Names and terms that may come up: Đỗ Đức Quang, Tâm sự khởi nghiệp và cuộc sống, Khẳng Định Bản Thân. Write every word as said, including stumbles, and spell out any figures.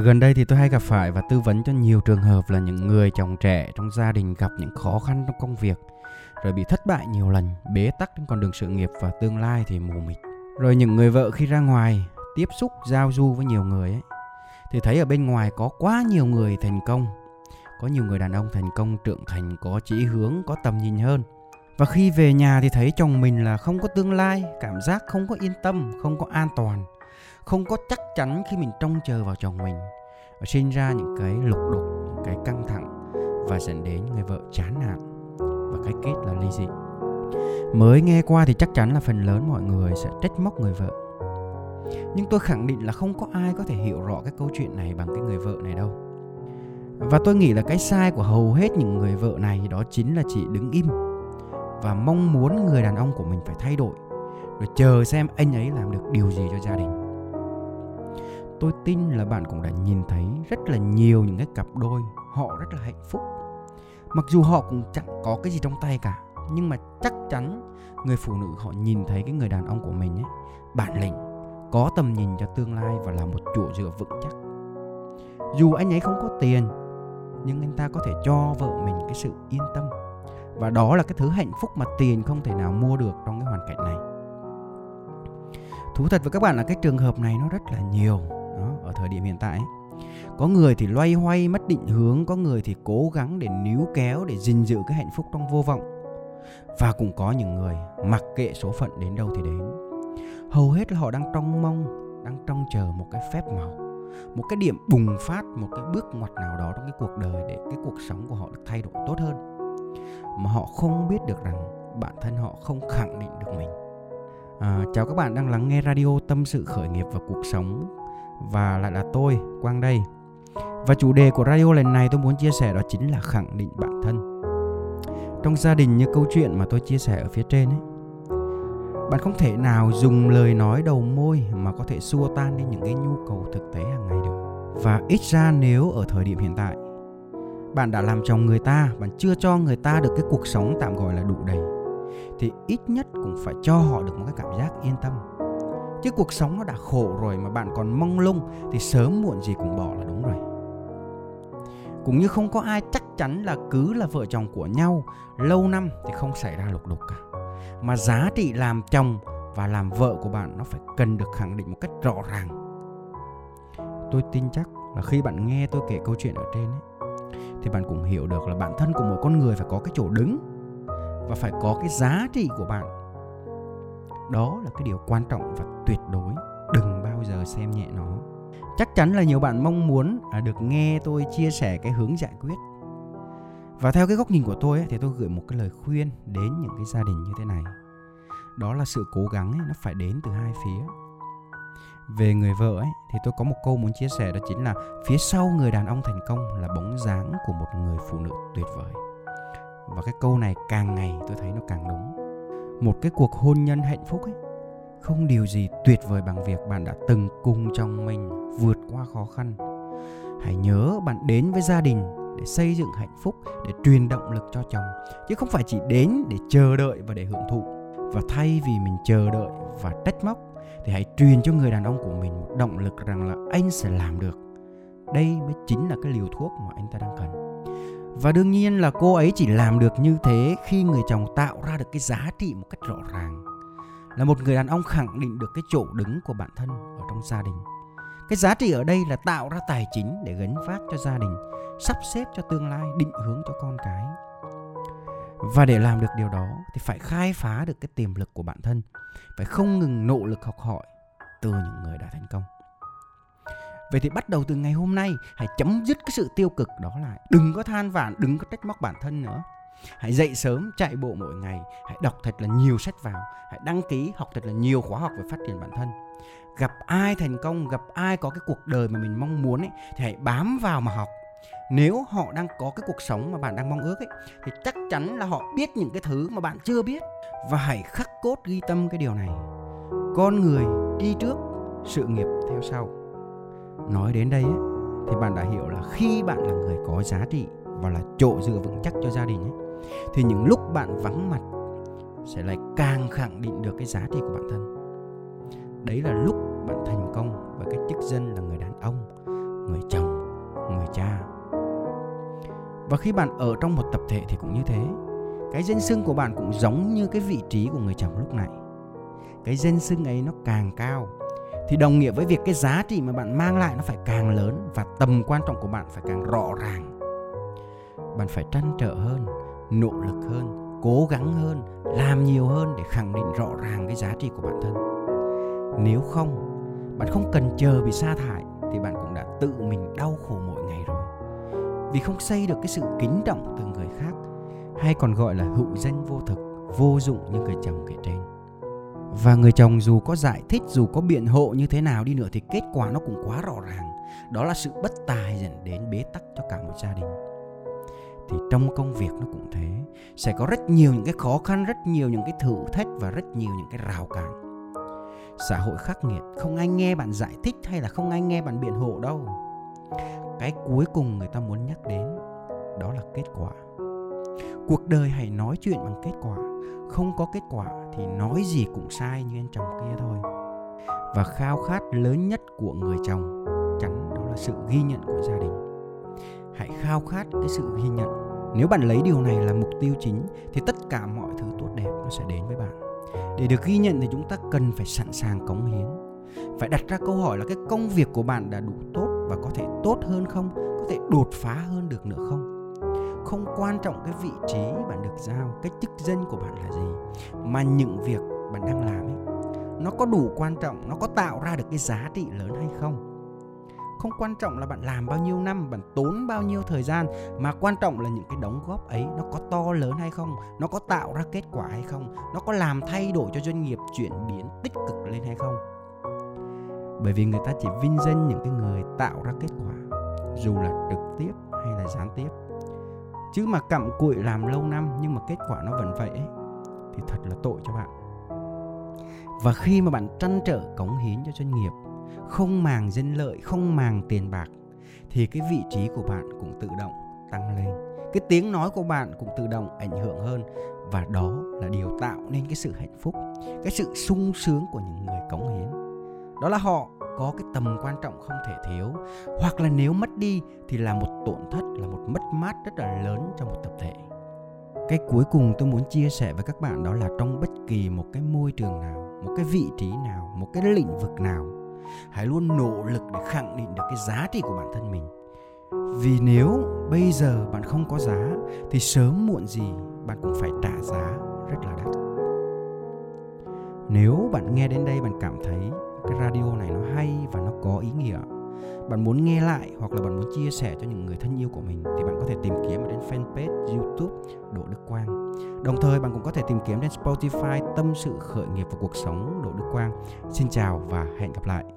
Gần đây thì tôi hay gặp phải và tư vấn cho nhiều trường hợp là những người chồng trẻ trong gia đình gặp những khó khăn trong công việc, rồi bị thất bại nhiều lần, bế tắc trên con đường sự nghiệp và tương lai thì mù mịt. Rồi những người vợ khi ra ngoài tiếp xúc giao du với nhiều người ấy, thì thấy ở bên ngoài có quá nhiều người thành công, có nhiều người đàn ông thành công, trưởng thành, có chỉ hướng, có tầm nhìn hơn. Và khi về nhà thì thấy chồng mình là không có tương lai, cảm giác không có yên tâm, không có an toàn, không có chắc chắn khi mình trông chờ vào chồng mình. Và sinh ra những cái lục đục, những cái căng thẳng và dẫn đến người vợ chán nản và cái kết là ly dị. Mới nghe qua thì chắc chắn là phần lớn mọi người sẽ trách móc người vợ. Nhưng tôi khẳng định là không có ai có thể hiểu rõ cái câu chuyện này bằng cái người vợ này đâu. Và tôi nghĩ là cái sai của hầu hết những người vợ này đó chính là chỉ đứng im và mong muốn người đàn ông của mình phải thay đổi, rồi chờ xem anh ấy làm được điều gì cho gia đình. Tôi tin là bạn cũng đã nhìn thấy rất là nhiều những cái cặp đôi họ rất là hạnh phúc, mặc dù họ cũng chẳng có cái gì trong tay cả, nhưng mà chắc chắn người phụ nữ họ nhìn thấy cái người đàn ông của mình ấy, bản lĩnh, có tầm nhìn cho tương lai và là một chỗ dựa vững chắc. Dù anh ấy không có tiền, nhưng anh ta có thể cho vợ mình cái sự yên tâm. Và đó là cái thứ hạnh phúc mà tiền không thể nào mua được trong cái hoàn cảnh này. Thú thật với các bạn là cái trường hợp này nó rất là nhiều đó, ở thời điểm hiện tại ấy. Có người thì loay hoay mất định hướng, có người thì cố gắng để níu kéo, để gìn giữ cái hạnh phúc trong vô vọng. Và cũng có những người mặc kệ số phận đến đâu thì đến. Hầu hết là họ đang trông mong, đang trông chờ một cái phép màu, một cái điểm bùng phát, một cái bước ngoặt nào đó trong cái cuộc đời để cái cuộc sống của họ được thay đổi tốt hơn. Mà họ không biết được rằng bản thân họ không khẳng định được mình. à, Chào các bạn đang lắng nghe radio Tâm sự khởi nghiệp và cuộc sống. Và lại là tôi, Quang đây. Và chủ đề của radio lần này tôi muốn chia sẻ đó chính là khẳng định bản thân. Trong gia đình như câu chuyện mà tôi chia sẻ ở phía trên ấy, bạn không thể nào dùng lời nói đầu môi mà có thể xua tan đi những cái nhu cầu thực tế hàng ngày được. Và ít ra nếu ở thời điểm hiện tại bạn đã làm chồng người ta, bạn chưa cho người ta được cái cuộc sống tạm gọi là đủ đầy, thì ít nhất cũng phải cho họ được một cái cảm giác yên tâm. Chứ cuộc sống nó đã khổ rồi mà bạn còn mông lung thì sớm muộn gì cũng bỏ là đúng rồi. Cũng như không có ai chắc chắn là cứ là vợ chồng của nhau lâu năm thì không xảy ra lục đục cả. Mà giá trị làm chồng và làm vợ của bạn nó phải cần được khẳng định một cách rõ ràng. Tôi tin chắc là khi bạn nghe tôi kể câu chuyện ở trên ấy, thì bạn cũng hiểu được là bản thân của mỗi con người phải có cái chỗ đứng và phải có cái giá trị của bạn. Đó là cái điều quan trọng và tuyệt đối đừng bao giờ xem nhẹ nó. Chắc chắn là nhiều bạn mong muốn được nghe tôi chia sẻ cái hướng giải quyết. Và theo cái góc nhìn của tôi ấy, thì tôi gửi một cái lời khuyên đến những cái gia đình như thế này. Đó là sự cố gắng ấy, nó phải đến từ hai phía. Về người vợ ấy, thì tôi có một câu muốn chia sẻ đó chính là phía sau người đàn ông thành công là bóng dáng của một người phụ nữ tuyệt vời. Và cái câu này càng ngày tôi thấy nó càng đúng. Một cái cuộc hôn nhân hạnh phúc ấy, không điều gì tuyệt vời bằng việc bạn đã từng cùng chồng mình vượt qua khó khăn. Hãy nhớ bạn đến với gia đình để xây dựng hạnh phúc, để truyền động lực cho chồng, chứ không phải chỉ đến để chờ đợi và để hưởng thụ. Và thay vì mình chờ đợi và trách móc thì hãy truyền cho người đàn ông của mình một động lực rằng là anh sẽ làm được. Đây mới chính là cái liều thuốc mà anh ta đang cần. Và đương nhiên là cô ấy chỉ làm được như thế khi người chồng tạo ra được cái giá trị một cách rõ ràng. Là một người đàn ông khẳng định được cái chỗ đứng của bản thân ở trong gia đình. Cái giá trị ở đây là tạo ra tài chính để gánh vác cho gia đình, sắp xếp cho tương lai, định hướng cho con cái. Và để làm được điều đó thì phải khai phá được cái tiềm lực của bản thân, phải không ngừng nỗ lực học hỏi từ những người đã thành công. Vậy thì bắt đầu từ ngày hôm nay, hãy chấm dứt cái sự tiêu cực đó lại. Đừng có than vãn, đừng có trách móc bản thân nữa. Hãy dậy sớm, chạy bộ mỗi ngày, hãy đọc thật là nhiều sách vào, hãy đăng ký học thật là nhiều khóa học về phát triển bản thân. Gặp ai thành công, gặp ai có cái cuộc đời mà mình mong muốn ấy, thì hãy bám vào mà học. Nếu họ đang có cái cuộc sống mà bạn đang mong ước ấy, thì chắc chắn là họ biết những cái thứ mà bạn chưa biết. Và hãy khắc cốt ghi tâm cái điều này: con người đi trước, sự nghiệp theo sau. Nói đến đây ấy, thì bạn đã hiểu là khi bạn là người có giá trị và là chỗ dựa vững chắc cho gia đình ấy, thì những lúc bạn vắng mặt sẽ lại càng khẳng định được cái giá trị của bản thân. Đấy là lúc bạn thành công với cái chức danh là người đàn ông, người chồng, người cha. Và khi bạn ở trong một tập thể thì cũng như thế. Cái danh xưng của bạn cũng giống như cái vị trí của người chồng lúc này. Cái danh xưng ấy nó càng cao thì đồng nghĩa với việc cái giá trị mà bạn mang lại nó phải càng lớn, và tầm quan trọng của bạn phải càng rõ ràng. Bạn phải trăn trở hơn, nỗ lực hơn, cố gắng hơn, làm nhiều hơn để khẳng định rõ ràng cái giá trị của bản thân. Nếu không, bạn không cần chờ bị sa thải thì bạn cũng đã tự mình đau khổ mỗi ngày rồi. Vì không xây được cái sự kính trọng từ người khác, hay còn gọi là hữu danh vô thực, vô dụng như người chồng kể trên. Và người chồng dù có giải thích, dù có biện hộ như thế nào đi nữa thì kết quả nó cũng quá rõ ràng. Đó là sự bất tài dẫn đến bế tắc cho cả một gia đình. Thì trong công việc nó cũng thế. Sẽ có rất nhiều những cái khó khăn, rất nhiều những cái thử thách và rất nhiều những cái rào cản. Xã hội khắc nghiệt, không ai nghe bạn giải thích hay là không ai nghe bạn biện hộ đâu. Cái cuối cùng người ta muốn nhắc đến đó là kết quả. Cuộc đời hãy nói chuyện bằng kết quả. Không có kết quả thì nói gì cũng sai như anh chồng kia thôi. Và khao khát lớn nhất của người chồng chắn đó là sự ghi nhận của gia đình. Hãy khao khát cái sự ghi nhận. Nếu bạn lấy điều này là mục tiêu chính thì tất cả mọi thứ tốt đẹp nó sẽ đến với bạn. Để được ghi nhận thì chúng ta cần phải sẵn sàng cống hiến. Phải đặt ra câu hỏi là cái công việc của bạn đã đủ tốt và có thể tốt hơn không? Có thể đột phá hơn được nữa không? Không quan trọng cái vị trí bạn được giao, cái chức danh của bạn là gì, mà những việc bạn đang làm ấy, nó có đủ quan trọng, nó có tạo ra được cái giá trị lớn hay không. Không quan trọng là bạn làm bao nhiêu năm, bạn tốn bao nhiêu thời gian, mà quan trọng là những cái đóng góp ấy nó có to lớn hay không, nó có tạo ra kết quả hay không, nó có làm thay đổi cho doanh nghiệp chuyển biến tích cực lên hay không. Bởi vì người ta chỉ vinh danh những cái người tạo ra kết quả, dù là trực tiếp hay là gián tiếp. Chứ mà cặm cụi làm lâu năm nhưng mà kết quả nó vẫn vậy ấy, thì thật là tội cho bạn. Và khi mà bạn trăn trở cống hiến cho doanh nghiệp, không màng danh lợi, không màng tiền bạc, thì cái vị trí của bạn cũng tự động tăng lên. Cái tiếng nói của bạn cũng tự động ảnh hưởng hơn. Và đó là điều tạo nên cái sự hạnh phúc, cái sự sung sướng của những người cống hiến. Đó là họ có cái tầm quan trọng không thể thiếu, hoặc là nếu mất đi thì là một tổn thất, là một mất mát rất là lớn cho một tập thể. Cái cuối cùng tôi muốn chia sẻ với các bạn đó là trong bất kỳ một cái môi trường nào, một cái vị trí nào, một cái lĩnh vực nào, hãy luôn nỗ lực để khẳng định được cái giá trị của bản thân mình. Vì nếu bây giờ bạn không có giá thì sớm muộn gì bạn cũng phải trả giá rất là đắt. Nếu bạn nghe đến đây bạn cảm thấy cái radio này nó hay và nó có ý nghĩa, bạn muốn nghe lại hoặc là bạn muốn chia sẻ cho những người thân yêu của mình, thì bạn có thể tìm kiếm ở trên fanpage YouTube Đỗ Đức Quang. Đồng thời bạn cũng có thể tìm kiếm trên Spotify Tâm sự khởi nghiệp và cuộc sống Đỗ Đức Quang. Xin chào và hẹn gặp lại.